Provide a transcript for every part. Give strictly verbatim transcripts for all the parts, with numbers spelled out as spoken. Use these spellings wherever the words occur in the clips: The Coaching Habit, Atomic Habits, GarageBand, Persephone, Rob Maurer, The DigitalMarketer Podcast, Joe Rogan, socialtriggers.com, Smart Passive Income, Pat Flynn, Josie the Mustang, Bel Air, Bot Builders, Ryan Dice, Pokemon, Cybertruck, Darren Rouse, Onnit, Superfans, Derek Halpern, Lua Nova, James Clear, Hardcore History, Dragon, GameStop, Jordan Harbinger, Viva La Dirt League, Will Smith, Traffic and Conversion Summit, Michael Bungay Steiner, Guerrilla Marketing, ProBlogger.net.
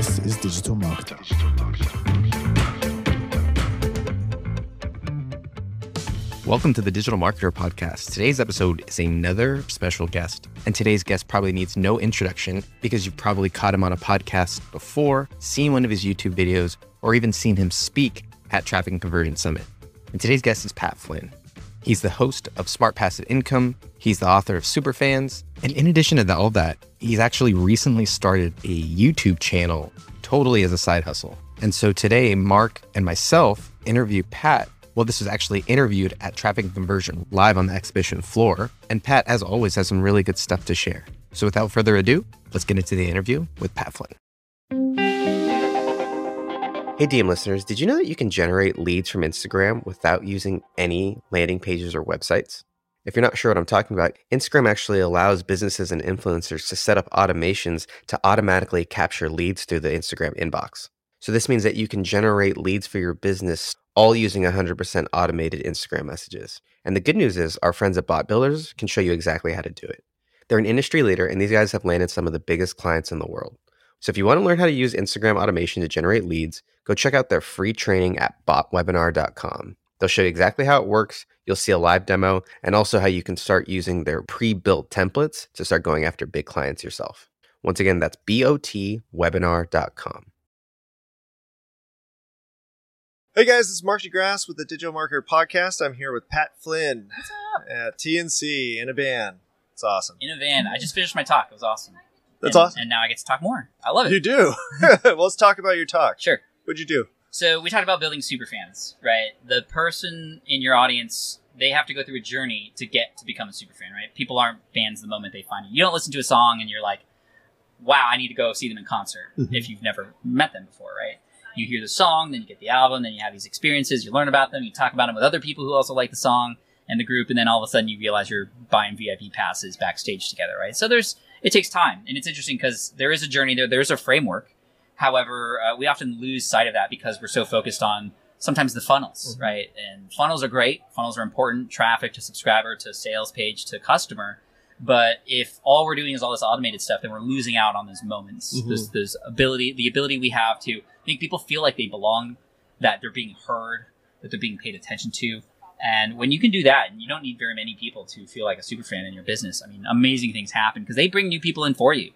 This is Digital Marketer. Welcome to the Digital Marketer Podcast. Today's episode is another special guest. And today's guest probably needs no introduction because you've probably caught him on a podcast before, seen one of his YouTube videos, or even seen him speak at Traffic and Conversion Summit. And today's guest is Pat Flynn. He's the host of Smart Passive Income. He's the author of Superfans. And in addition to all that, he's actually recently started a YouTube channel totally as a side hustle. And so today, Mark and myself interview Pat. Well, this was actually interviewed at Traffic and Conversion live on the exhibition floor. And Pat, as always, has some really good stuff to share. So without further ado, let's get into the interview with Pat Flynn. Hey, D M listeners, did you know that you can generate leads from Instagram without using any landing pages or websites? If you're not sure what I'm talking about, Instagram actually allows businesses and influencers to set up automations to automatically capture leads through the Instagram inbox. So this means that you can generate leads for your business all using one hundred percent automated Instagram messages. And the good news is our friends at Bot Builders can show you exactly how to do it. They're an industry leader, and these guys have landed some of the biggest clients in the world. So if you want to learn how to use Instagram automation to generate leads, go check out their free training at bot webinar dot com. They'll show you exactly how it works. You'll see a live demo and also how you can start using their pre-built templates to start going after big clients yourself. Once again, that's bot webinar dot com. Hey guys, this is Mark de Grasse with the Digital Marketer Podcast. I'm here with Pat Flynn. What's up? At T N C in a van. It's awesome. In a van. I just finished my talk. It was awesome. That's and, awesome. And now I get to talk more. I love it. You do. Well, let's talk about your talk. Sure. What'd you do? So we talked about building superfans, right? The person in your audience, they have to go through a journey to get to become a superfan, right? People aren't fans the moment they find you. You don't listen to a song and you're like, wow, I need to go see them in concert mm-hmm. if you've never met them before, right? You hear the song, then you get the album, then you have these experiences, you learn about them, you talk about them with other people who also like the song and the group, and then all of a sudden you realize you're buying V I P passes backstage together, right? So there's... It takes time, and it's interesting because there is a journey there. There is a framework. However, uh, we often lose sight of that because we're so focused on sometimes the funnels, mm-hmm. right? And funnels are great. Funnels are important. Traffic to subscriber, to sales page, to customer. But if all we're doing is all this automated stuff, then we're losing out on those moments, mm-hmm. those, those ability, the ability we have to make people feel like they belong, that they're being heard, that they're being paid attention to. And when you can do that, and you don't need very many people to feel like a super fan in your business, I mean, amazing things happen because they bring new people in for you,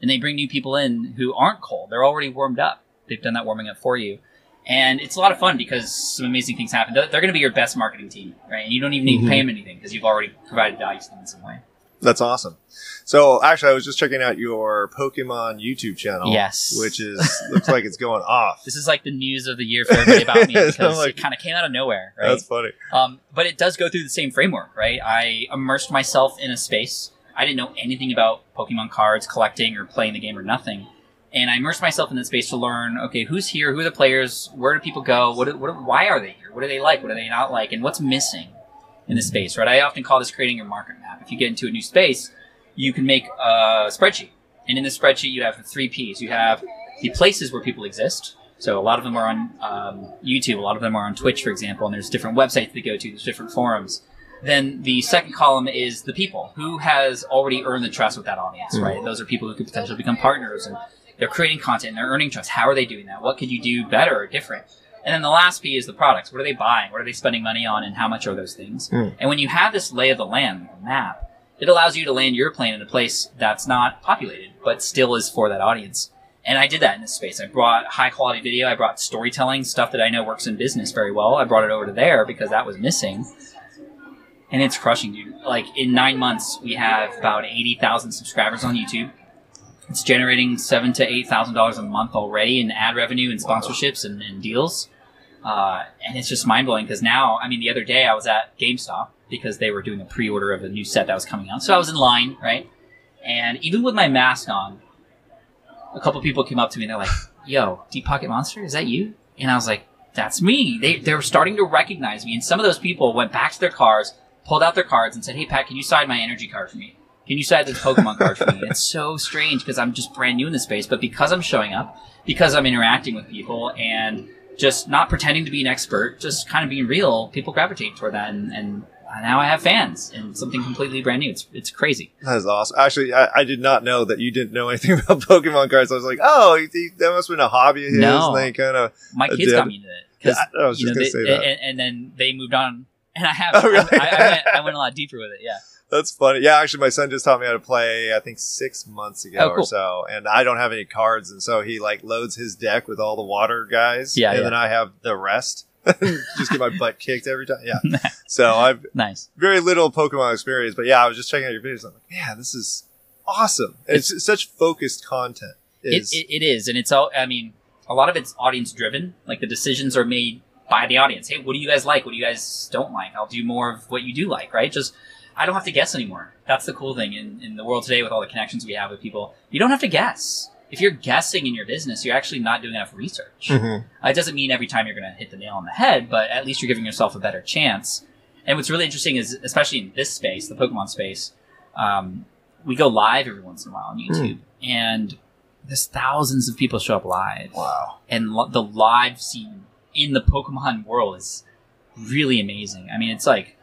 and they bring new people in who aren't cold. They're already warmed up. They've done that warming up for you. And it's a lot of fun because some amazing things happen. They're going to be your best marketing team, right? And you don't even need mm-hmm. to pay them anything because you've already provided value to them in some way. That's awesome. So actually, I was just checking out your Pokemon YouTube channel. Yes. Which is looks like it's going off. This is like the news of the year for everybody about me because like, it kind of came out of nowhere, right? That's funny. Um, but it does go through the same framework, right? I immersed myself in a space. I didn't know anything about Pokemon cards, collecting, or playing the game or nothing. And I immersed myself in that space to learn, okay, who's here? Who are the players? Where do people go? What? Do, what why are they here? What do they like? What do they not like? And what's missing in the space, right? I often call this creating your market map. If you get into a new space, you can make a spreadsheet. And in the spreadsheet, you have the three Ps. You have the places where people exist. So a lot of them are on um, YouTube. A lot of them are on Twitch, for example, and there's different websites they go to. There's different forums. Then the second column is the people. Who has already earned the trust with that audience, mm-hmm. right? Those are people who could potentially become partners, and they're creating content, and they're earning trust. How are they doing that? What could you do better or different? And then the last P is the products. What are they buying? What are they spending money on? And how much are those things? Mm. And when you have this lay of the land, the map, it allows you to land your plane in a place that's not populated, but still is for that audience. And I did that in this space. I brought high quality video. I brought storytelling, stuff that I know works in business very well. I brought it over to there because that was missing. And it's crushing, dude. Like in nine months, we have about eighty thousand subscribers on YouTube. It's generating seven thousand dollars to eight thousand dollars a month already in ad revenue and sponsorships and, and deals. Uh, and it's just mind-blowing because now, I mean, the other day I was at GameStop because they were doing a pre-order of a new set that was coming out. So I was in line, right? And even with my mask on, a couple people came up to me and they're like, yo, Deep Pocket Monster, is that you? And I was like, that's me. They, they were starting to recognize me. And some of those people went back to their cars, pulled out their cards and said, hey, Pat, can you sign my energy card for me? Can you sign this Pokemon card for me? It's so strange because I'm just brand new in this space, but because I'm showing up, because I'm interacting with people and just not pretending to be an expert, just kind of being real, people gravitate toward that and, and now I have fans and something completely brand new. It's it's crazy. That is awesome. Actually, I, I did not know that you didn't know anything about Pokemon cards. I was like, oh, he, he, that must have been a hobby of his. No, and kind of my kids got me into it because yeah, I was just you know, gonna they, say that. And, and then they moved on, and I have. Oh, really? I, I, went, I went a lot deeper with it. Yeah. That's funny. Yeah, actually, my son just taught me how to play, I think, six months ago oh, cool. or so. And I don't have any cards. And so he, like, loads his deck with all the water guys. Yeah, and yeah. then I have the rest. Just get my butt kicked every time. Yeah. So I've nice. very little Pokemon experience. But, yeah, I was just checking out your videos. I'm like, man, this is awesome. It's, it's such focused content. Is, it, it, it is. And it's all, I mean, a lot of it's audience-driven. Like, the decisions are made by the audience. Hey, what do you guys like? What do you guys don't like? I'll do more of what you do like, right? Just... I don't have to guess anymore. That's the cool thing in, in the world today with all the connections we have with people. You don't have to guess. If you're guessing in your business, you're actually not doing enough research. Mm-hmm. Uh, it doesn't mean every time you're going to hit the nail on the head, but at least you're giving yourself a better chance. And what's really interesting is, especially in this space, the Pokemon space, um, we go live every once in a while on YouTube. Mm. And there's thousands of people show up live. Wow. And lo- the live scene in the Pokemon world is really amazing. I mean, it's like...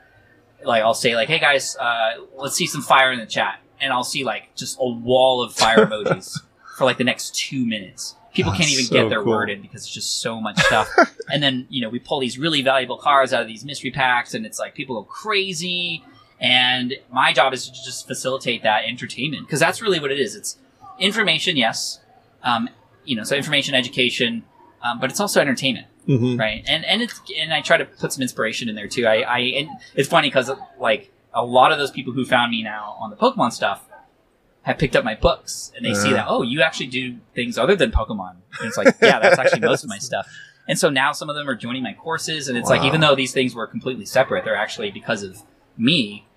Like, I'll say, like, hey, guys, uh, let's see some fire in the chat. And I'll see, like, just a wall of fire emojis for, like, the next two minutes. People That's can't even so get their cool. word in because it's just so much stuff. And then, you know, we pull these really valuable cards out of these mystery packs, and it's like people go crazy. And my job is to just facilitate that entertainment because that's really what it is. It's information, yes. Um, you know, so information, education, um, but it's also entertainment. Mm-hmm. Right. And, and it's, and I try to put some inspiration in there too. I, I, and it's funny because like a lot of those people who found me now on the Pokemon stuff have picked up my books and they uh. see that, oh, you actually do things other than Pokemon. And it's like, yeah, that's actually most of my stuff. And so now some of them are joining my courses and it's wow. like, even though these things were completely separate, they're actually because of me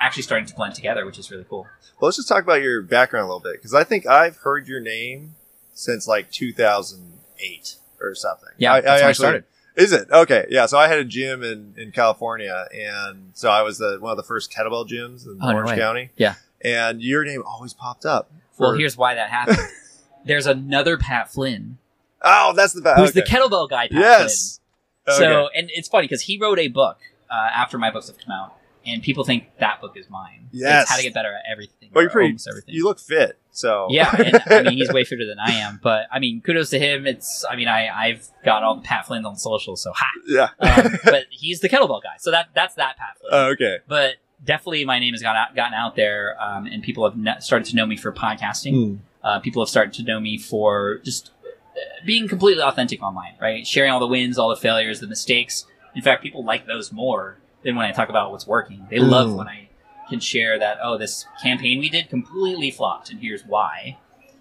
actually starting to blend together, which is really cool. Well, let's just talk about your background a little bit. Cause I think I've heard your name since like two thousand eight. Or something. Yeah, I, that's I actually, I started. Is it? Okay. Yeah. So I had a gym in, in California. And so I was the, one of the first kettlebell gyms in oh, Orange no County. Yeah. And your name always popped up. For... Well, here's why that happened. There's another Pat Flynn. Oh, that's the Pat. Who's okay. the kettlebell guy, Pat yes. Flynn. So, okay. And it's funny because he wrote a book uh, after my books have come out. And people think that book is mine. Yes. It's how to get better at everything. Well, you're pretty, almost everything. You look fit. So yeah, and, I mean, he's way fitter than I am, but I mean, kudos to him. It's, I mean, I, I've got all the Pat Flynn on social, so ha. Yeah. Um, but he's the kettlebell guy, so that that's that Pat Flynn. Oh, okay. But definitely, my name has gotten out, gotten out there, um, and people have ne- started to know me for podcasting. Mm. Uh, people have started to know me for just being completely authentic online, right? Sharing all the wins, all the failures, the mistakes. In fact, people like those more than when I talk about what's working. They mm. love when I can share that, oh, this campaign we did completely flopped and here's why,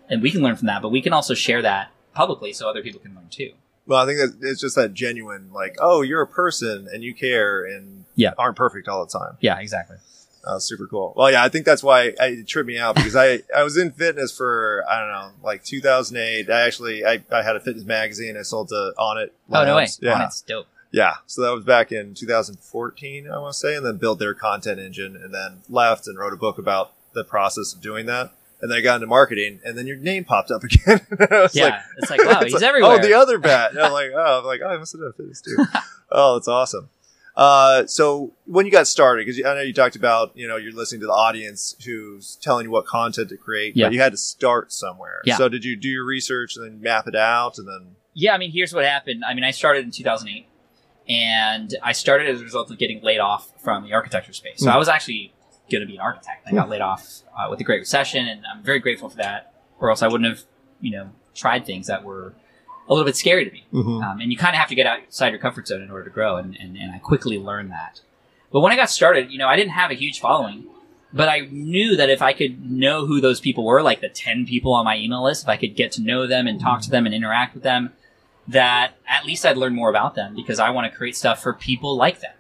and we can learn from that, but we can also share that publicly so other people can learn too. Well, I think that it's just that genuine, like, oh, you're a person and you care and yeah. aren't perfect all the time. Yeah, exactly. Uh, super cool. Well, yeah, I think that's why I, it tripped me out because I, I was in fitness for, I don't know, like two thousand eight. I actually, I, I had a fitness magazine. I sold to Onnit. Oh, no way. Yeah. Onnit's dope. Yeah, so that was back in two thousand fourteen, I want to say, and then built their content engine and then left and wrote a book about the process of doing that. And then I got into marketing, and then your name popped up again. I was yeah, like, it's like, wow, it's he's like, everywhere. Oh, the other bat. And I'm like, oh, I'm like, oh, I must have done this too. Oh, that's awesome. Uh, so when you got started, because I know you talked about, you know, you're listening to the audience who's telling you what content to create, yeah. but you had to start somewhere. Yeah. So did you do your research and then map it out? And then? Yeah, I mean, here's what happened. I mean, I started in two thousand eight. And I started as a result of getting laid off from the architecture space. So mm. I was actually going to be an architect. I got laid off uh, with the Great Recession, and I'm very grateful for that. Or else I wouldn't have, you know, tried things that were a little bit scary to me. Mm-hmm. Um, and you kind of have to get outside your comfort zone in order to grow. And, and, and I quickly learned that. But when I got started, you know, I didn't have a huge following. But I knew that if I could know who those people were, like the ten people on my email list, if I could get to know them and talk to them and interact with them, that at least I'd learn more about them because I want to create stuff for people like them.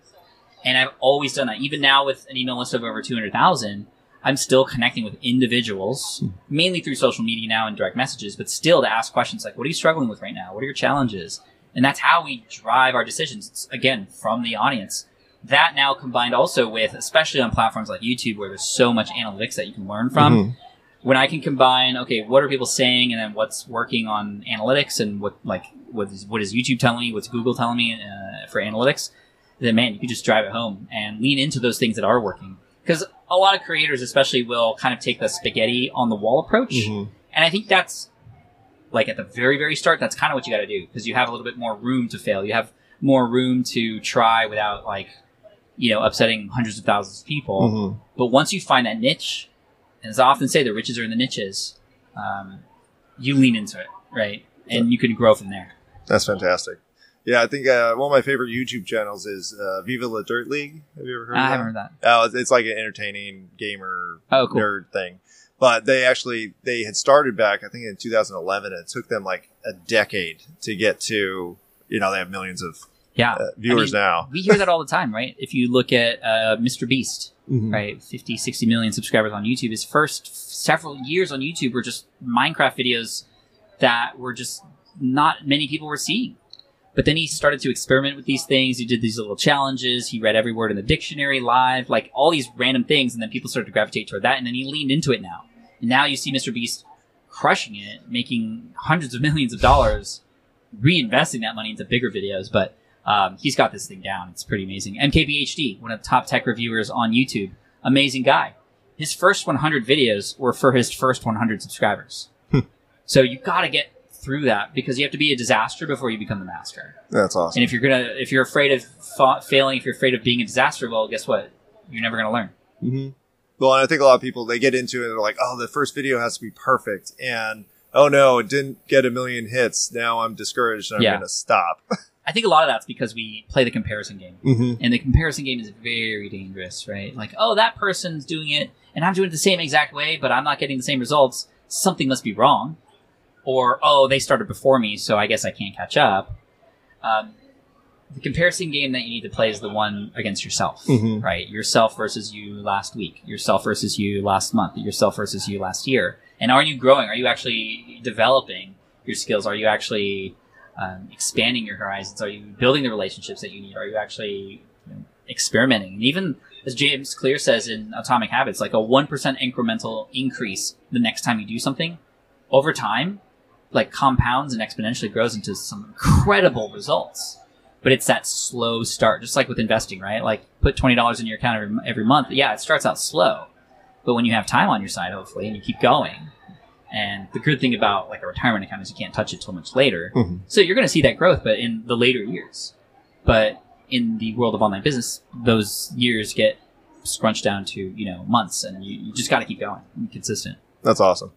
And I've always done that. Even now with an email list of over two hundred thousand, I'm still connecting with individuals, mainly through social media now and direct messages, but still to ask questions like, what are you struggling with right now? What are your challenges? And that's how we drive our decisions. It's, again, from the audience. That now combined also with, especially on platforms like YouTube, where there's so much analytics that you can learn from, mm-hmm. when I can combine, okay, what are people saying, and then what's working on analytics, and what like what is what is YouTube telling me, what's Google telling me uh, for analytics, then man, you can just drive it home and lean into those things that are working. Because a lot of creators especially will kind of take the spaghetti on the wall approach. Mm-hmm. And I think that's like at the very, very start, that's kind of what you got to do, because you have a little bit more room to fail. You have more room to try without like, you know, upsetting hundreds of thousands of people. Mm-hmm. But once you find that niche, and as I often say, the riches are in the niches, um, you lean into it, right? And you can grow from there. That's fantastic. Yeah, I think uh, one of my favorite YouTube channels is uh, Viva La Dirt League. Have you ever heard of that? I haven't heard that. Oh, it's like an entertaining gamer oh, cool. nerd thing. But they actually, they had started back, I think, in two thousand eleven. And it took them like a decade to get to, you know, they have millions of yeah. uh, viewers I mean, now. We hear that all the time, right? If you look at uh, Mr Beast, mm-hmm. right? fifty, sixty million subscribers on YouTube. His first several years on YouTube were just Minecraft videos that were just not many people were seeing. But then he started to experiment with these things. He did these little challenges. He read every word in the dictionary live, like all these random things. And then people started to gravitate toward that. And then he leaned into it now. And now you see Mister Beast crushing it, making hundreds of millions of dollars, reinvesting that money into bigger videos. But um, he's got this thing down. It's pretty amazing. M K B H D, one of the top tech reviewers on YouTube. Amazing guy. His first one hundred videos were for his first one hundred subscribers. So you got to get through that, because you have to be a disaster before you become the master. That's awesome. And if you're gonna, if you're afraid of fa- failing, if you're afraid of being a disaster, well, guess what? You're never gonna learn. Mm-hmm. Well, and I think a lot of people, they get into it and they're like, oh, the first video has to be perfect, and oh no, it didn't get a million hits. Now I'm discouraged and I'm yeah. gonna stop. I think a lot of that's because we play the comparison game, mm-hmm. and the comparison game is very dangerous, right? Like, oh, that person's doing it, and I'm doing it the same exact way, but I'm not getting the same results. Something must be wrong. Or, oh, they started before me, so I guess I can't catch up. Um, the comparison game that you need to play is the one against yourself, mm-hmm. right? Yourself versus you last week. Yourself versus you last month. Yourself versus you last year. And are you growing? Are you actually developing your skills? Are you actually um, expanding your horizons? Are you building the relationships that you need? Are you actually you know, experimenting? And even as James Clear says in Atomic Habits, like a one percent incremental increase the next time you do something, over time, like compounds and exponentially grows into some incredible results. But it's that slow start, just like with investing, right? Like put twenty dollars in your account every, every month. Yeah, it starts out slow, but when you have time on your side, hopefully, and you keep going. And the good thing about like a retirement account is you can't touch it till much later. Mm-hmm. So you're going to see that growth, but in the later years. But in the world of online business, those years get scrunched down to, you know, months, and you, you just got to keep going and be consistent. That's awesome.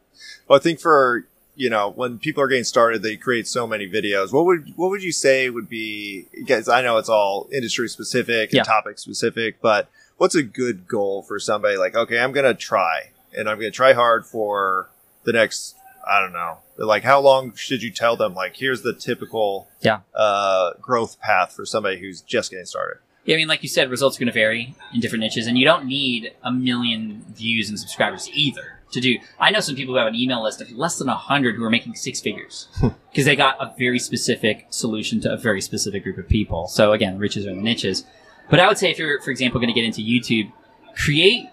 Well, I think for, you know, when people are getting started, they create so many videos. What would what would you say would be, because I know it's all industry specific and yeah. topic specific, but what's a good goal for somebody like, okay, I'm going to try and I'm going to try hard for the next, I don't know, like how long should you tell them? Like, here's the typical yeah. uh, growth path for somebody who's just getting started. Yeah, I mean, like you said, results are going to vary in different niches, and you don't need a million views and subscribers either to do. I know some people who have an email list of less than one hundred who are making six figures because they got a very specific solution to a very specific group of people. So again, riches are in the niches. But I would say if you're, for example, going to get into YouTube, create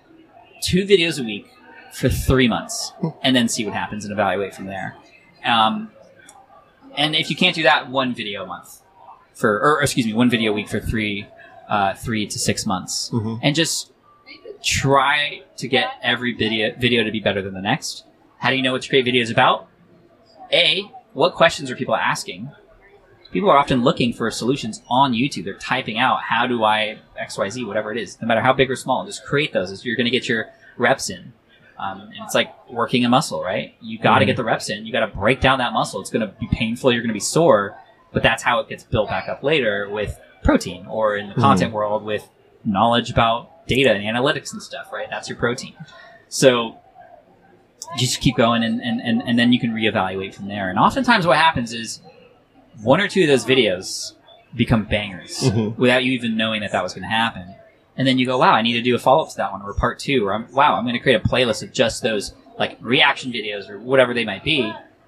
two videos a week for three months and then see what happens and evaluate from there. Um, and if you can't do that, one video a month for, or excuse me, one video a week for three Uh, three to six months, mm-hmm. and just try to get every video video to be better than the next. How do you know what to create videos about? A, what questions are people asking? People are often looking for solutions on YouTube. They're typing out, how do I X, Y, Z, whatever it is, no matter how big or small, just create those. As you're going to get your reps in. Um, and it's like working a muscle, right? You got to mm-hmm. get the reps in. You got to break down that muscle. It's going to be painful. You're going to be sore, but that's how it gets built back up later with protein, or in the content mm-hmm. world with knowledge about data and analytics and stuff, right? That's your protein. So just keep going, and, and, and, and then you can reevaluate from there. And oftentimes what happens is one or two of those videos become bangers mm-hmm. without you even knowing that that was going to happen. And then you go, wow, I need to do a follow-up to that one, or part two, or I'm, wow, I'm going to create a playlist of just those like reaction videos or whatever they might be,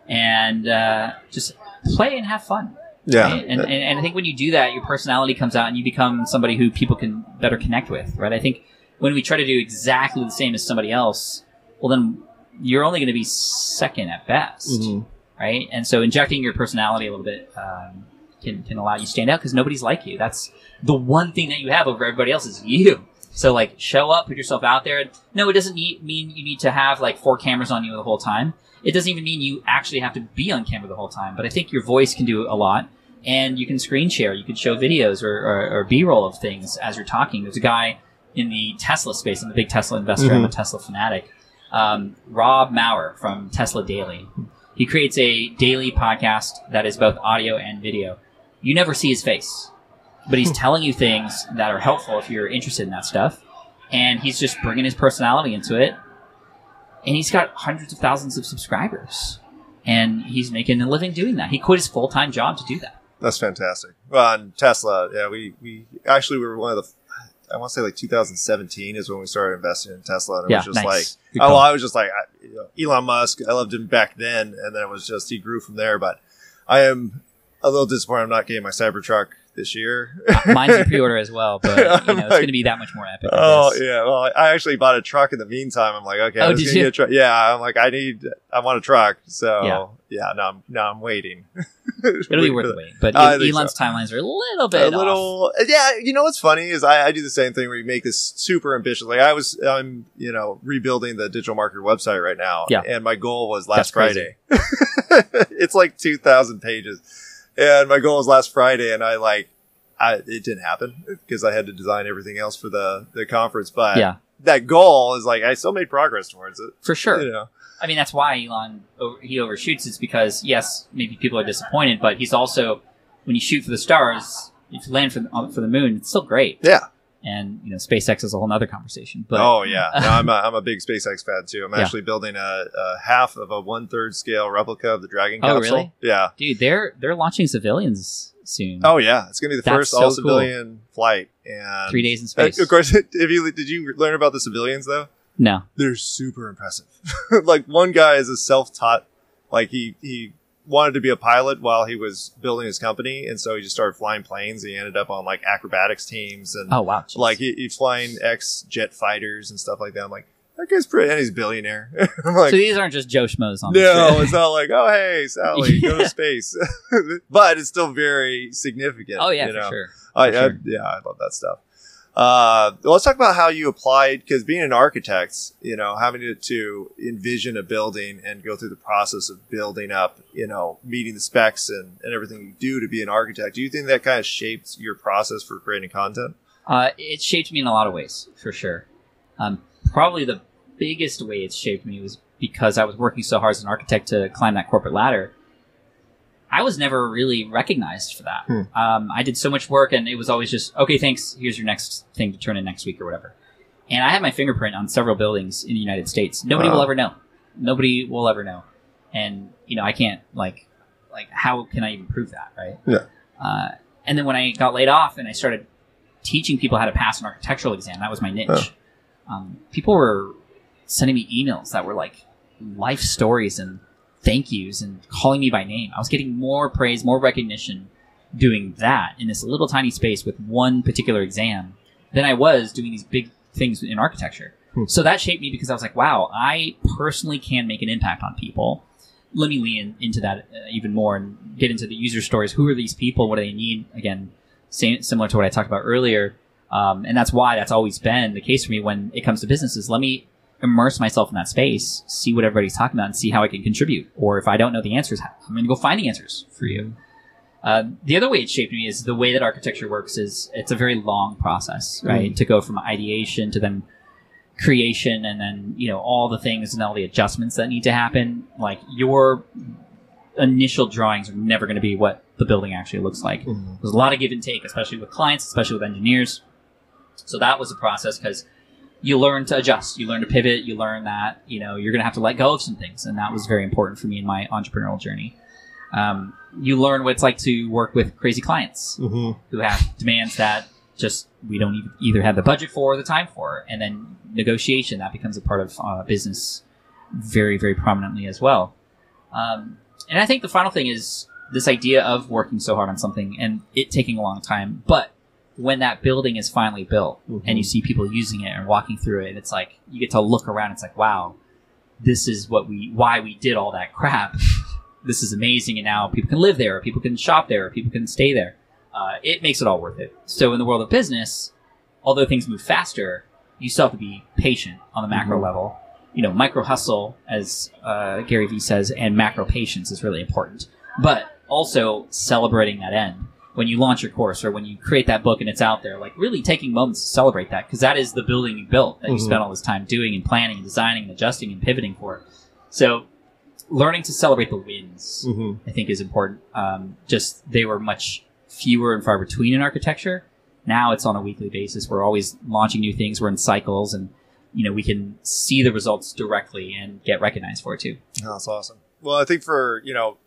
and uh, just play and have fun. Yeah, right? and, and and I think when you do that, your personality comes out, and you become somebody who people can better connect with, right? I think when we try to do exactly the same as somebody else, well, then you're only going to be second at best, mm-hmm. right? And so injecting your personality a little bit um, can, can allow you to stand out because nobody's like you. That's the one thing that you have over everybody else is you. So, like, show up, put yourself out there. No, it doesn't need, mean you need to have, like, four cameras on you the whole time. It doesn't even mean you actually have to be on camera the whole time. But I think your voice can do a lot. And you can screen share. You can show videos or, or, or B-roll of things as you're talking. There's a guy in the Tesla space. I'm a big Tesla investor. Mm-hmm. I'm a Tesla fanatic. Um, Rob Maurer from Tesla Daily. He creates a daily podcast that is both audio and video. You never see his face. But he's telling you things that are helpful if you're interested in that stuff. And he's just bringing his personality into it. And he's got hundreds of thousands of subscribers. And he's making a living doing that. He quit his full-time job to do that. That's fantastic. Well, and Tesla, yeah, we, we actually we were one of the, I want to say like two thousand seventeen is when we started investing in Tesla. And it yeah, was just nice. like, oh, well, I was just like, I, you know, Elon Musk, I loved him back then. And then it was just, he grew from there. But I am a little disappointed I'm not getting my Cybertruck this year. Mine's in pre-order as well, but you know, it's like, going to be that much more epic. Oh yeah. Well, I actually bought a truck in the meantime. I'm like, okay, oh, I was did gonna you? Get a truck. Yeah. I'm like, I need, I want a truck. So yeah, yeah now I'm, now I'm waiting. It'll be worth waiting. But uh, Elon's so. timelines are a little bit a little, off. Yeah. You know, what's funny is I, I do the same thing where you make this super ambitious. Like I was, I'm, you know, rebuilding the Digital Marketer website right now. Yeah. And my goal was last That's Friday. It's like two thousand pages. And my goal was last Friday, and I like, I it didn't happen because I had to design everything else for the, the conference. But yeah, that goal is like I still made progress towards it for sure. You know, I mean that's why Elon he overshoots is because yes, maybe people are disappointed, but he's also when you shoot for the stars, if you land for the, for the moon, it's still great. Yeah, and you know SpaceX is a whole other conversation. But oh yeah, no, I'm a, I'm a big SpaceX fan too. I'm actually yeah. building a, a half of a one third scale replica of the Dragon capsule. Oh really? Yeah, dude, they're they're launching civilians soon. Oh yeah, it's gonna be the That's first so all civilian cool. flight and three days in space. Of course, if you did you learn about the civilians though? No, they're super impressive. Like one guy is a self taught, like he he. wanted to be a pilot while he was building his company, and so he just started flying planes. He ended up on like acrobatics teams and oh wow, geez. like he, he flying ex jet fighters and stuff like that. I'm like, that guy's pretty, and he's a billionaire. Like, so these aren't just Joe Schmoes on no, it's not like oh hey Sally yeah. go to space, but it's still very significant. Oh yeah, you know? for sure. I, for I, sure. Yeah, I love that stuff. Uh, let's talk about how you applied because being an architect, you know, having to, to envision a building and go through the process of building up, you know, meeting the specs and, and everything you do to be an architect. Do you think that kind of shaped your process for creating content? Uh, it shaped me in a lot of ways, for sure. Um, probably the biggest way it shaped me was because I was working so hard as an architect to climb that corporate ladder. I was never really recognized for that. Hmm. Um, I did so much work and it was always just, okay, thanks. Here's your next thing to turn in next week or whatever. And I had my fingerprint on several buildings in the United States. Nobody wow. will ever know. Nobody will ever know. And, you know, I can't like, like how can I even prove that? Right. Yeah. Uh, and then when I got laid off and I started teaching people how to pass an architectural exam, that was my niche. Oh. Um, people were sending me emails that were like life stories and thank yous and calling me by name. I was getting more praise, more recognition doing that in this little tiny space with one particular exam than I was doing these big things in architecture. Hmm. So that shaped me because I was like, wow, I personally can make an impact on people. Let me lean into that even more and get into the user stories. Who are these people? What do they need? Again, same, similar to what I talked about earlier. Um, and that's why that's always been the case for me when it comes to businesses. Let me immerse myself in that space, see what everybody's talking about and see how I can contribute. Or if I don't know the answers, I'm going to go find the answers for you. Uh, the other way it shaped me is the way that architecture works is it's a very long process, right? Mm. To go from ideation to then creation and then, you know, all the things and all the adjustments that need to happen. Like your initial drawings are never going to be what the building actually looks like. Mm. There's a lot of give and take, especially with clients, especially with engineers. So that was a process because you learn to adjust, you learn to pivot, you learn that, you know, you're going to have to let go of some things. And that was very important for me in my entrepreneurial journey. Um, you learn what it's like to work with crazy clients mm-hmm. who have demands that just we don't even either have the budget for or the time for. And then negotiation, that becomes a part of uh, business very, very prominently as well. Um, and I think the final thing is this idea of working so hard on something and it taking a long time, but when that building is finally built mm-hmm. and you see people using it and walking through it, it's like you get to look around. It's like, wow, this is what we, why we did all that crap. this is amazing, and now people can live there, or people can shop there, or people can stay there. Uh, it makes it all worth it. So in the world of business, although things move faster, you still have to be patient on the macro mm-hmm. level. You know, micro hustle, as uh, Gary Vee says, and macro patience is really important. But also celebrating that end. When you launch your course or when you create that book and it's out there, like really taking moments to celebrate that, because that is the building you built that mm-hmm. you spent all this time doing and planning and designing and adjusting and pivoting for. So learning to celebrate the wins, mm-hmm. I think, is important. Um, just they were much fewer and far between in architecture. Now it's on a weekly basis. We're always launching new things. We're in cycles, and you know we can see the results directly and get recognized for it too. Oh, that's awesome. Well, I think for, you know,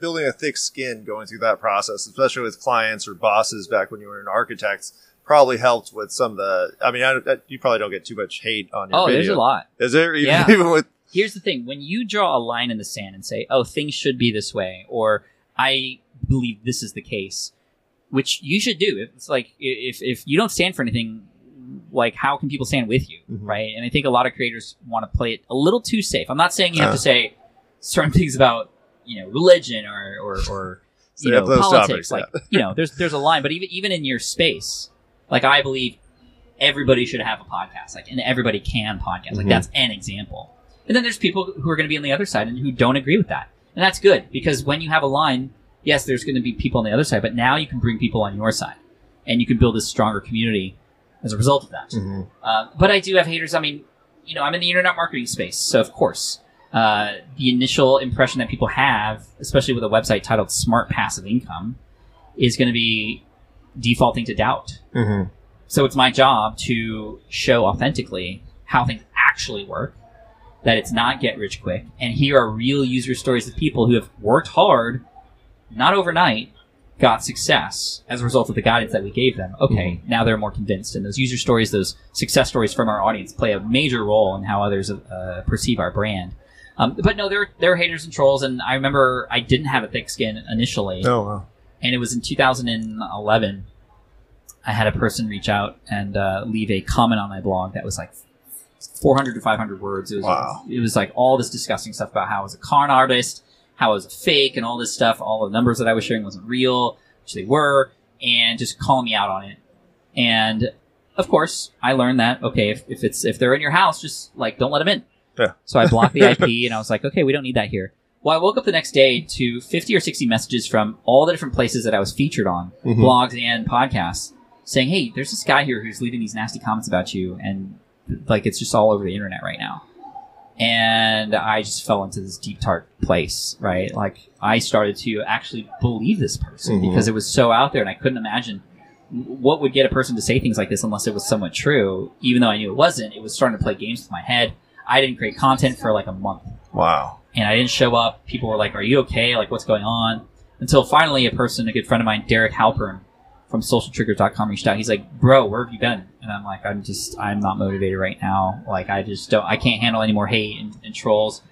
building a thick skin going through that process, especially with clients or bosses back when you were an architect, probably helped with some of the, I mean, I, I, you probably don't get too much hate on your oh, video. Oh, there's a lot. Is there? Even, yeah. even with... Here's the thing. When you draw a line in the sand and say, oh, things should be this way, or I believe this is the case, which you should do. It's like, if, if you don't stand for anything, like, how can people stand with you, mm-hmm. right? And I think a lot of creators want to play it a little too safe. I'm not saying you have uh. to say certain things about, you know, religion or, or, or you so know, politics, topics, like, yeah. you know, there's, there's a line, but even, even in your space, like, I believe everybody should have a podcast, like, and everybody can podcast. Like, mm-hmm. that's an example. And then there's people who are going to be on the other side and who don't agree with that. And that's good, because when you have a line, yes, there's going to be people on the other side, but now you can bring people on your side and you can build a stronger community as a result of that. Mm-hmm. Uh, but I do have haters. I mean, you know, I'm in the internet marketing space, so of course, Uh, the initial impression that people have, especially with a website titled Smart Passive Income, is going to be defaulting to doubt. Mm-hmm. So it's my job to show authentically how things actually work, that it's not get rich quick. And here are real user stories of people who have worked hard, not overnight, got success as a result of the guidance that we gave them. Okay, mm-hmm. now they're more convinced. And those user stories, those success stories from our audience, play a major role in how others uh, perceive our brand. Um, but no, there there are haters and trolls, and I remember I didn't have a thick skin initially. Oh, wow. And it was in two thousand eleven, I had a person reach out and uh, leave a comment on my blog that was like four hundred to five hundred words. It was, wow. It was like all this disgusting stuff about how I was a con artist, how I was a fake, and all this stuff. All the numbers that I was sharing wasn't real, which they were, and just calling me out on it. And of course, I learned that, okay, if, if it's if they're in your house, just like don't let them in. Yeah. So I blocked the I P, and I was like, okay, we don't need that here. Well, I woke up the next day to fifty or sixty messages from all the different places that I was featured on, mm-hmm. blogs and podcasts, saying, hey, there's this guy here who's leaving these nasty comments about you, and like it's just all over the internet right now. And I just fell into this deep, dark place, right? Like I started to actually believe this person mm-hmm. because it was so out there, and I couldn't imagine what would get a person to say things like this unless it was somewhat true. Even though I knew it wasn't, it was starting to play games with my head. I didn't create content for like a month. Wow. And I didn't show up. People were like, are you okay? Like, what's going on? Until finally a person, a good friend of mine, Derek Halpern from social triggers dot com, reached out. He's like, bro, where have you been? And I'm like, I'm just, I'm not motivated right now. Like, I just don't, I can't handle any more hate and, and trolls.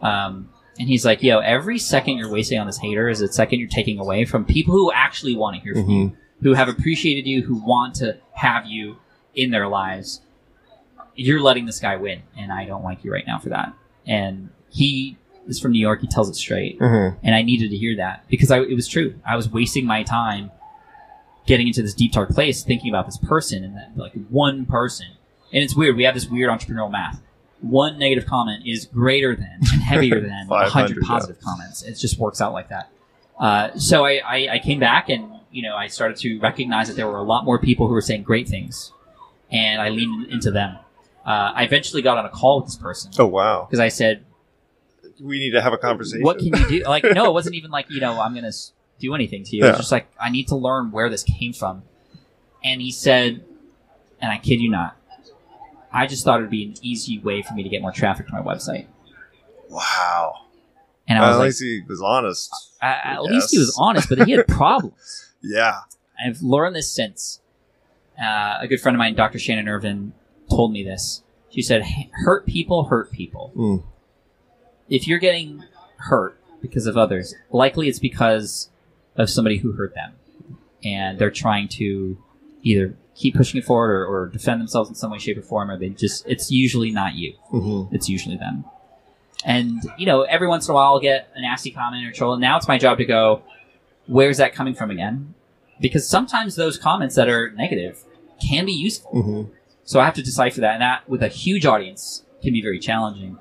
Um, and he's like, yo, every second you're wasting on this hater is a second you're taking away from people who actually want to hear from mm-hmm. you, who have appreciated you, who want to have you in their lives. You're letting this guy win, and I don't like you right now for that. And he is from New York. He tells it straight. Mm-hmm. And I needed to hear that because I, it was true. I was wasting my time getting into this deep, dark place thinking about this person and that, like, one person. And it's weird. We have this weird entrepreneurial math. One negative comment is greater than and heavier than one hundred positive yeah. comments. It just works out like that. Uh, so I, I, I came back, and you know, I started to recognize that there were a lot more people who were saying great things, and I leaned into them. Uh, I eventually got on a call with this person. Oh, wow. Because I said, we need to have a conversation. What can you do? Like, no, it wasn't even like, you know, I'm going to do anything to you. Yeah. It's just like, I need to learn where this came from. And he said, and I kid you not, I just thought it would be an easy way for me to get more traffic to my website. Wow. And I was well, at like, least he was honest. I, I, at least he was honest, but he had problems. Yeah. I've learned this since. Uh, a good friend of mine, Dr Shannon Irvin, told me this. She said, hurt people hurt people. Mm. If you're getting hurt because of others, likely it's because of somebody who hurt them. And they're trying to either keep pushing it forward or, or defend themselves in some way, shape, or form, or they just, it's usually not you. Mm-hmm. It's usually them. And, you know, every once in a while I'll get a nasty comment or troll. And now it's my job to go, where's that coming from again? Because sometimes those comments that are negative can be useful. Mm-hmm. So I have to decipher that. And that, with a huge audience, can be very challenging.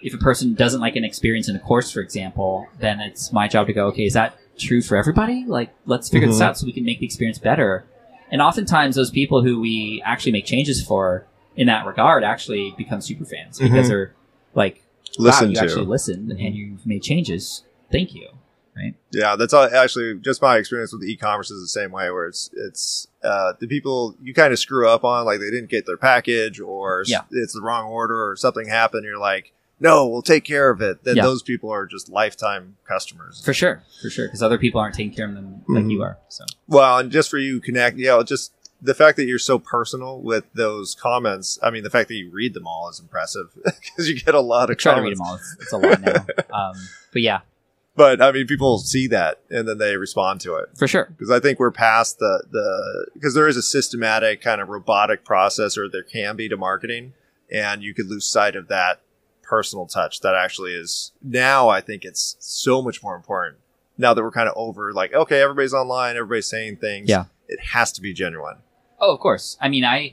If a person doesn't like an experience in a course, for example, then it's my job to go, okay, is that true for everybody? Like, let's figure mm-hmm. this out so we can make the experience better. And oftentimes those people who we actually make changes for in that regard actually become superfans because mm-hmm. they're like, listen wow, you to. actually listened and you've made changes. Thank you. Right. Yeah, that's all, actually just my experience with e-commerce is the same way, where it's it's uh, the people you kind of screw up on, like they didn't get their package or yeah. it's the wrong order or something happened. You're like, no, we'll take care of it. Then yeah. those people are just lifetime customers. For sure. For sure. Because other people aren't taking care of them like mm-hmm. you are. So well, and just for you, connect, you know, just the fact that you're so personal with those comments. I mean, the fact that you read them all is impressive because you get a lot I of try comments. Try to read them all. It's, it's a lot now. Um, but yeah. But, I mean, people see that, and then they respond to it. For sure. Because I think we're past the, the – because there is a systematic kind of robotic process, or there can be, to marketing, and you could lose sight of that personal touch that actually is – now I think it's so much more important. Now that we're kind of over, like, okay, everybody's online, everybody's saying things. Yeah. It has to be genuine. Oh, of course. I mean, I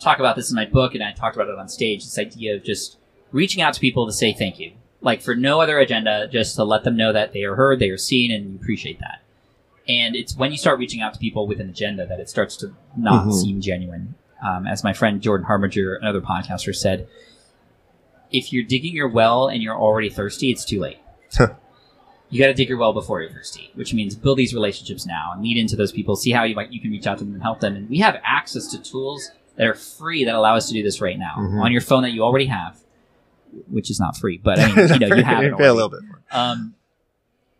talk about this in my book, and I talked about it on stage, this idea of just reaching out to people to say thank you. Like, for no other agenda, just to let them know that they are heard, they are seen, and you appreciate that. And it's when you start reaching out to people with an agenda that it starts to not mm-hmm. seem genuine. Um, as my friend Jordan Harbinger, another podcaster, said, if you're digging your well and you're already thirsty, it's too late. You got to dig your well before you're thirsty, which means build these relationships now and lead into those people, see how you might, you can reach out to them and help them. And we have access to tools that are free that allow us to do this right now mm-hmm. on your phone that you already have. Which is not free, but I mean, you know, you have it. Pay a little bit more. Um,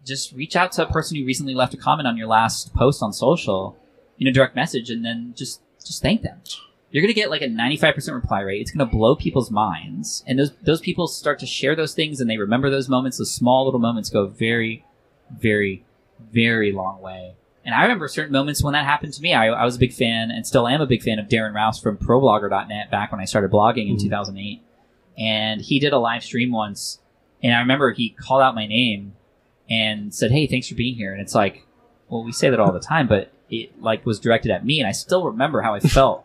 just reach out to a person who recently left a comment on your last post on social, you know, direct message, and then just, just thank them. You're going to get like a ninety-five percent reply rate. It's going to blow people's minds. And those, those people start to share those things and they remember those moments. Those small little moments go very, very, very long way. And I remember certain moments when that happened to me. I, I was a big fan and still am a big fan of Darren Rouse from ProBlogger dot net back when I started blogging in mm-hmm. two thousand eight. And he did a live stream once, and I remember he called out my name and said, "Hey, thanks for being here." And it's like, well, we say that all the time, but it like was directed at me, and I still remember how I felt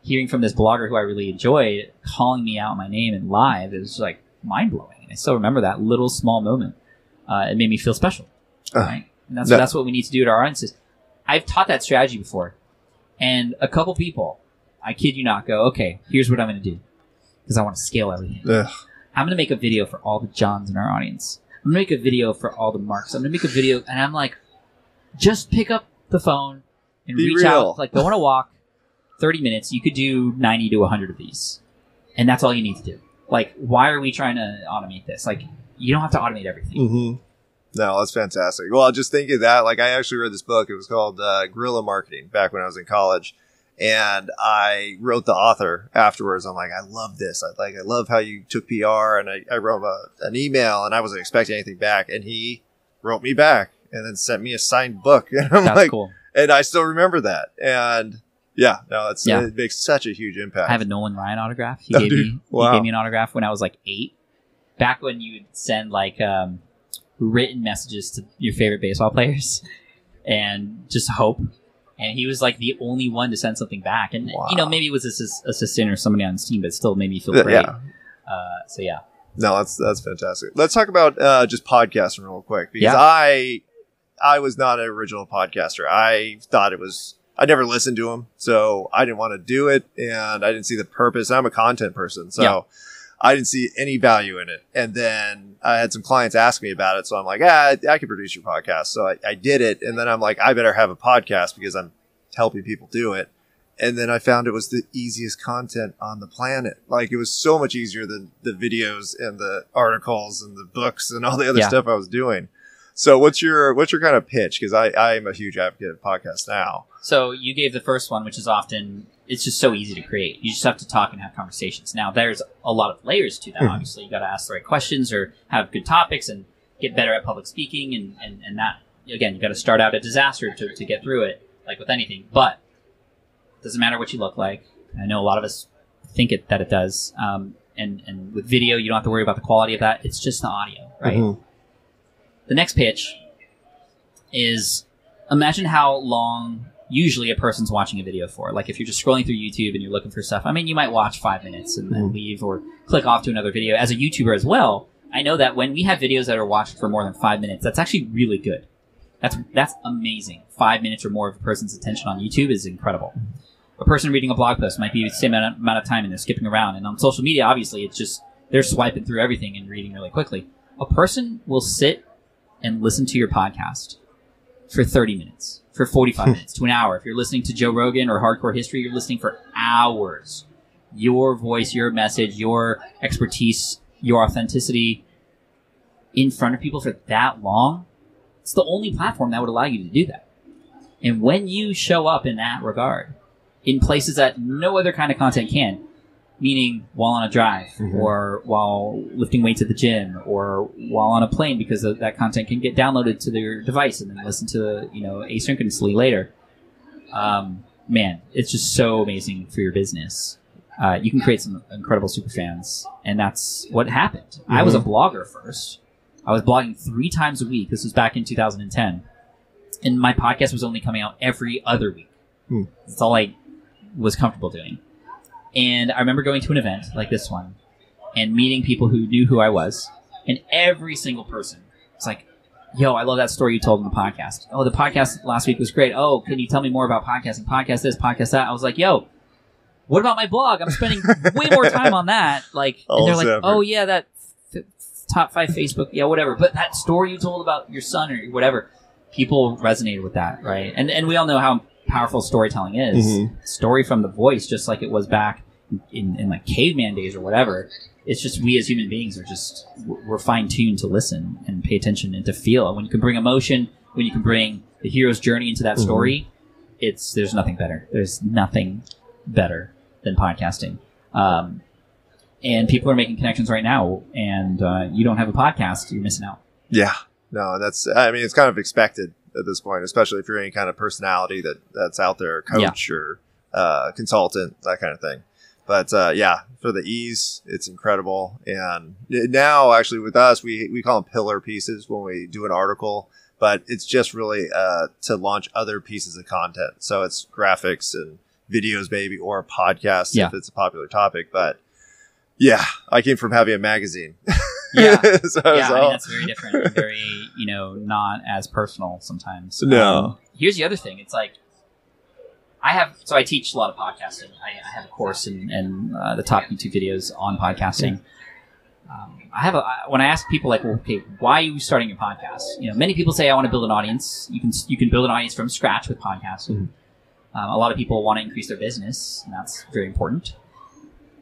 hearing from this blogger who I really enjoyed calling me out my name and live. It was like mind blowing, and I still remember that little small moment. Uh, it made me feel special, uh, right? And that's that- that's what we need to do to our audiences. I've taught that strategy before, and a couple people, I kid you not, go, "Okay, here's what I'm going to do." Because I want to scale everything. Ugh. I'm going to make a video for all the Johns in our audience. I'm going to make a video for all the Marks. I'm going to make a video. And I'm like, just pick up the phone and Be reach real. out. Like, go on a walk, thirty minutes. You could do ninety to one hundred of these. And that's all you need to do. Like, why are we trying to automate this? Like, you don't have to automate everything. Mm-hmm. No, that's fantastic. Well, just think of that. Like, I actually read this book. It was called uh, Guerrilla Marketing back when I was in college. And I wrote the author afterwards. I'm like, I love this. I like, I love how you took P R. And I, I wrote a, an email, and I wasn't expecting anything back. And he wrote me back, and then sent me a signed book. And I'm That's like, cool. And I still remember that. And yeah, no, it's yeah. it makes such a huge impact. I have a Nolan Ryan autograph. He, oh, gave, me, wow. he gave me an autograph when I was like eight. Back when you would send like um, written messages to your favorite baseball players, and just hope. And he was like the only one to send something back. And, wow. you know, maybe it was his assistant or somebody on his team, but still made me feel great. Yeah. Uh, so, yeah. No, that's that's fantastic. Let's talk about uh, just podcasting real quick. Because yeah. I I was not an original podcaster. I thought it was – I never listened to him. So I didn't want to do it. And I didn't see the purpose. I'm a content person. So yeah. I didn't see any value in it. And then I had some clients ask me about it. So I'm like, ah, I can produce your podcast. So I, I did it. And then I'm like, I better have a podcast because I'm helping people do it. And then I found it was the easiest content on the planet. Like, it was so much easier than the videos and the articles and the books and all the other yeah. stuff I was doing. So what's your, what's your kind of pitch? Because I, I am a huge advocate of podcasts now. So you gave the first one, which is often... It's just so easy to create. You just have to talk and have conversations. Now, there's a lot of layers to that, obviously. You got to ask the right questions or have good topics and get better at public speaking. And, and, and that, again, you got to start out a disaster to, to get through it, like with anything. But it doesn't matter what you look like. I know a lot of us think it that it does. Um, and, and with video, you don't have to worry about the quality of that. It's just the audio, right? Mm-hmm. The next pitch is imagine how long usually a person's watching a video for. Like if you're just scrolling through YouTube and you're looking for stuff, I mean, you might watch five minutes and then mm-hmm. leave or click off to another video. As a YouTuber as well, I know that when we have videos that are watched for more than five minutes, that's actually really good. That's that's amazing. Five minutes or more of a person's attention on YouTube is incredible. A person reading a blog post might be the same amount of time and they're skipping around. And on social media, obviously, it's just they're swiping through everything and reading really quickly. A person will sit and listen to your podcast for thirty minutes, for forty-five minutes, to an hour. If you're listening to Joe Rogan or Hardcore History, you're listening for hours. Your voice, your message, your expertise, your authenticity in front of people for that long. It's the only platform that would allow you to do that. And when you show up in that regard, in places that no other kind of content can, meaning while on a drive mm-hmm. or while lifting weights at the gym or while on a plane, because that content can get downloaded to their device and then listen to, you know, asynchronously later. Um, man, it's just so amazing for your business. Uh, you can create some incredible superfans, and that's what happened. Mm-hmm. I was a blogger first. I was blogging three times a week. This was back in two thousand ten. And my podcast was only coming out every other week. Mm. That's all I was comfortable doing. And I remember going to an event like this one and meeting people who knew who I was. And every single person was like, yo, I love that story you told in the podcast. Oh, the podcast last week was great. Oh, can you tell me more about podcasting? Podcast this, podcast that. I was like, yo, what about my blog? I'm spending way more time on that. Like, and they're like, oh, yeah, that... top five Facebook, yeah, whatever. But that story you told about your son or whatever, people resonated with that, right? And and we all know how powerful storytelling is. Mm-hmm. Story from the voice, just like it was back in, in like caveman days or whatever. It's just we as human beings are just, we're fine-tuned to listen and pay attention and to feel. And when you can bring emotion, when you can bring the hero's journey into that mm-hmm. story, it's there's nothing better. There's nothing better than podcasting. Um And people are making connections right now, and uh, you don't have a podcast, you're missing out. Yeah. No, that's, I mean, it's kind of expected at this point, especially if you're any kind of personality that, that's out there, coach yeah. or uh, consultant, that kind of thing. But uh, yeah, for the ease, it's incredible. And now, actually, with us, we, we call them pillar pieces when we do an article, but it's just really uh, to launch other pieces of content. So it's graphics and videos, maybe, or podcasts yeah. if it's a popular topic, but yeah, I came from having a magazine. Yeah, so yeah I mean, that's very different. Very, you know, not as personal sometimes. No. Um, here's the other thing. It's like I have – so I teach a lot of podcasting. I, I have a course and, and uh, the top YouTube videos on podcasting. Um, I have a – when I ask people like, well, okay, why are you starting your podcast? You know, many people say I want to build an audience. You can you can build an audience from scratch with podcasting. Mm-hmm. Um, a lot of people want to increase their business, and that's very important.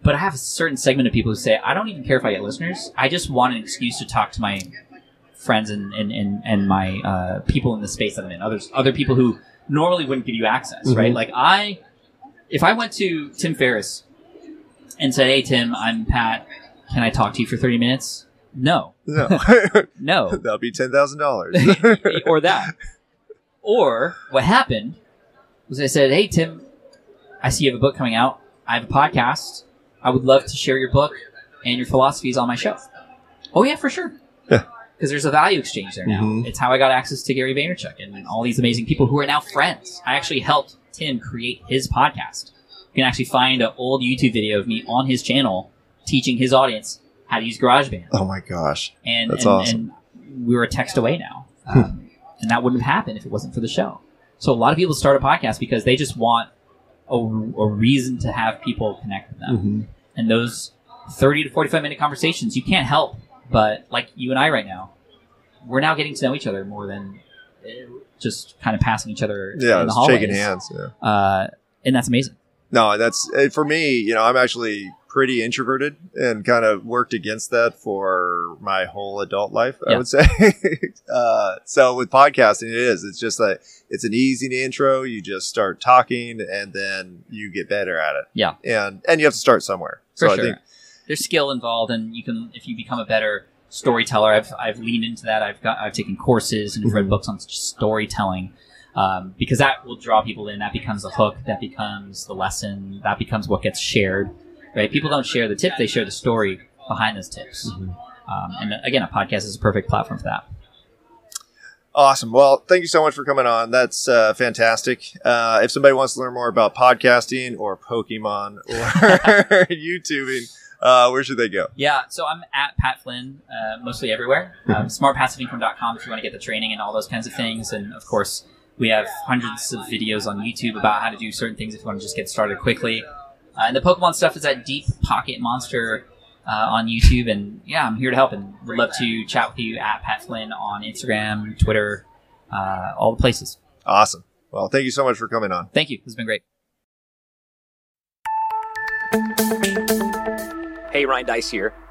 But I have a certain segment of people who say, I don't even care if I get listeners. I just want an excuse to talk to my friends and, and, and, and my uh, people in the space that I'm in. Others, other people who normally wouldn't give you access, mm-hmm. right? Like I, if I went to Tim Ferriss and said, hey, Tim, I'm Pat. Can I talk to you for thirty minutes? No. No. No. That'll be ten thousand dollars. Or that. Or what happened was I said, hey, Tim, I see you have a book coming out. I have a podcast. I would love to share your book and your philosophies on my show. Oh, yeah, for sure. Because yeah. there's a value exchange there now. Mm-hmm. It's how I got access to Gary Vaynerchuk and all these amazing people who are now friends. I actually helped Tim create his podcast. You can actually find an old YouTube video of me on his channel teaching his audience how to use GarageBand. Oh, my gosh. And, That's and, awesome. And we were a text away now. Hmm. Um, and that wouldn't have happened if it wasn't for the show. So a lot of people start a podcast because they just want A, a reason to have people connect with them. Mm-hmm. And those thirty to forty-five minute conversations, you can't help but, like you and I right now, we're now getting to know each other more than just kind of passing each other yeah, in the hallways. Shaking hands. Yeah. Uh, and that's amazing. No, that's for me, you know, I'm actually pretty introverted and kind of worked against that for my whole adult life, I yeah. would say. uh, so with podcasting, it is. It's just like it's an easy intro. You just start talking and then you get better at it. Yeah. And and you have to start somewhere. For so sure. I think there's skill involved, and you can if you become a better storyteller. I've I've leaned into that. I've got I've taken courses and mm-hmm. read books on storytelling. Um, because that will draw people in. That becomes the hook. That becomes the lesson. That becomes what gets shared. right? People don't share the tip, they share the story behind those tips. Mm-hmm. Um, and again, a podcast is a perfect platform for that. Awesome. Well, thank you so much for coming on. That's uh, fantastic. Uh, if somebody wants to learn more about podcasting or Pokemon or YouTubing, uh, where should they go? Yeah, so I'm at Pat Flynn, uh, mostly everywhere. Um, smart passive income dot com if you want to get the training and all those kinds of things. And of course, we have hundreds of videos on YouTube about how to do certain things if you want to just get started quickly. Uh, and the Pokemon stuff is at Deep Pocket Monster Uh, on YouTube, and yeah, I'm here to help, and would love to chat with you at Pat Flynn on Instagram, Twitter, uh, all the places. Awesome. Well, thank you so much for coming on. Thank you. This has been great. Hey, Ryan Dice here.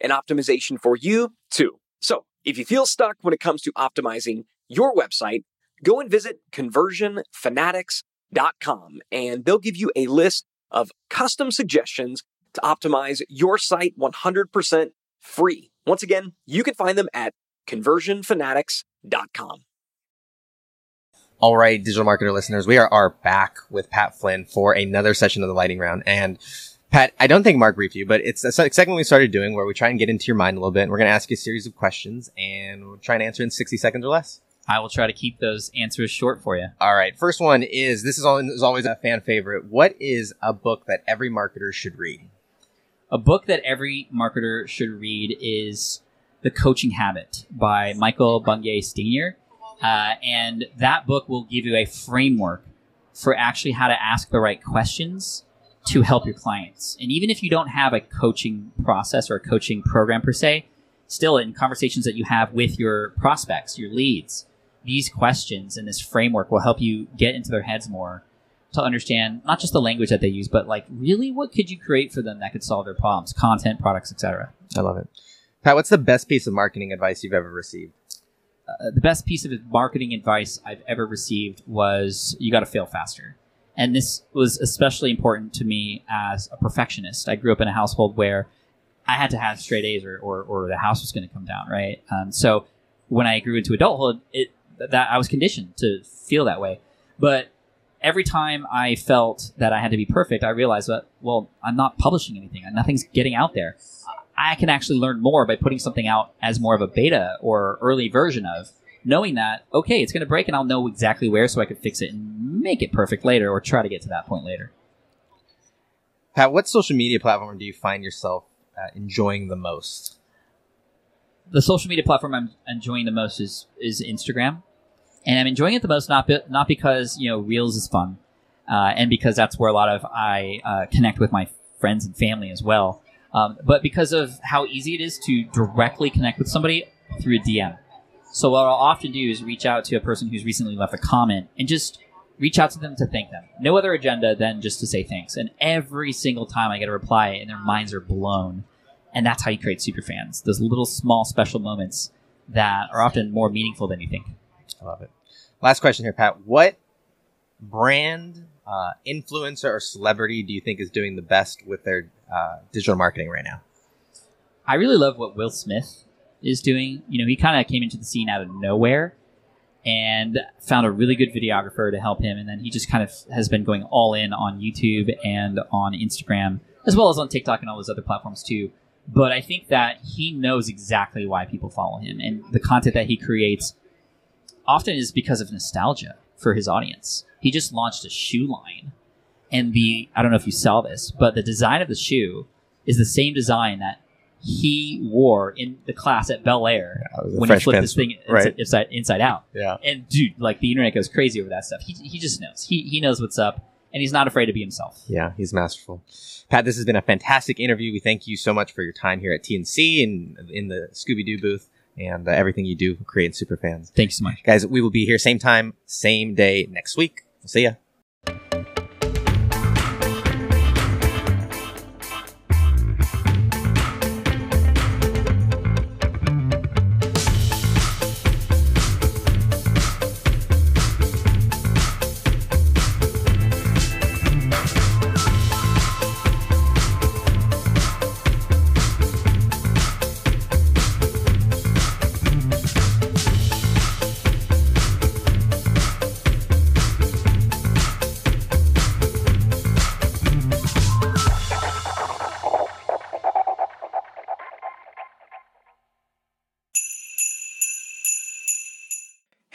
and optimization for you too. So if you feel stuck when it comes to optimizing your website, go and visit conversion fanatics dot com, and they'll give you a list of custom suggestions to optimize your site one hundred percent free. Once again, you can find them at conversion fanatics dot com. All right, Digital Marketer listeners, we are, are back with Pat Flynn for another session of the lightning round. And Pat, I don't think Mark briefed you, but it's a segment we started doing where we try and get into your mind a little bit. And we're going to ask you a series of questions, and we'll try and answer in sixty seconds or less. I will try to keep those answers short for you. All right. First one is, this is always a fan favorite. What is a book that every marketer should read? A book that every marketer should read is The Coaching Habit by Michael Bungay Steiner. Uh, and that book will give you a framework for actually how to ask the right questions to help your clients. And even if you don't have a coaching process or a coaching program per se, still in conversations that you have with your prospects, your leads, these questions and this framework will help you get into their heads more to understand not just the language that they use, but like really what could you create for them that could solve their problems, content, products, et cetera. I love it. Pat, what's the best piece of marketing advice you've ever received? Uh, the best piece of marketing advice I've ever received was, you got to fail faster. And this was especially important to me as a perfectionist. I grew up in a household where I had to have straight A's or or, or the house was going to come down, right? Um, so when I grew into adulthood, it, that I was conditioned to feel that way. But every time I felt that I had to be perfect, I realized that, well, I'm not publishing anything. Nothing's getting out there. I can actually learn more by putting something out as more of a beta or early version of, knowing that, okay, it's going to break and I'll know exactly where, so I could fix it and make it perfect later, or try to get to that point later. Pat, what social media platform do you find yourself uh, enjoying the most? The social media platform I'm enjoying the most is is Instagram. And I'm enjoying it the most not, be, not because, you know, Reels is fun, uh, and because that's where a lot of I uh, connect with my friends and family as well, um, but because of how easy it is to directly connect with somebody through a D M. So what I'll often do is reach out to a person who's recently left a comment and just reach out to them to thank them. No other agenda than just to say thanks. And every single time I get a reply, and their minds are blown. And that's how you create superfans. Those little small special moments that are often more meaningful than you think. I love it. Last question here, Pat. What brand, uh, influencer, or celebrity do you think is doing the best with their uh, digital marketing right now? I really love what Will Smith is doing. You know, he kind of came into the scene out of nowhere and found a really good videographer to help him. And then he just kind of has been going all in on YouTube and on Instagram, as well as on TikTok and all those other platforms too. But I think that he knows exactly why people follow him, and the content that he creates often is because of nostalgia for his audience. He just launched a shoe line, and the, I don't know if you saw this, but the design of the shoe is the same design that he wore in the class at Bel Air yeah, when he flipped this thing inside, right. inside, inside out. Yeah. And dude, like the internet goes crazy over that stuff. He he just knows. He he knows what's up. And he's not afraid to be himself. Yeah, he's masterful. Pat, this has been a fantastic interview. We thank you so much for your time here at T N C and in the Scooby-Doo booth and uh, everything you do creating Superfans. Thanks so much. Guys, we will be here same time, same day next week. We'll see ya.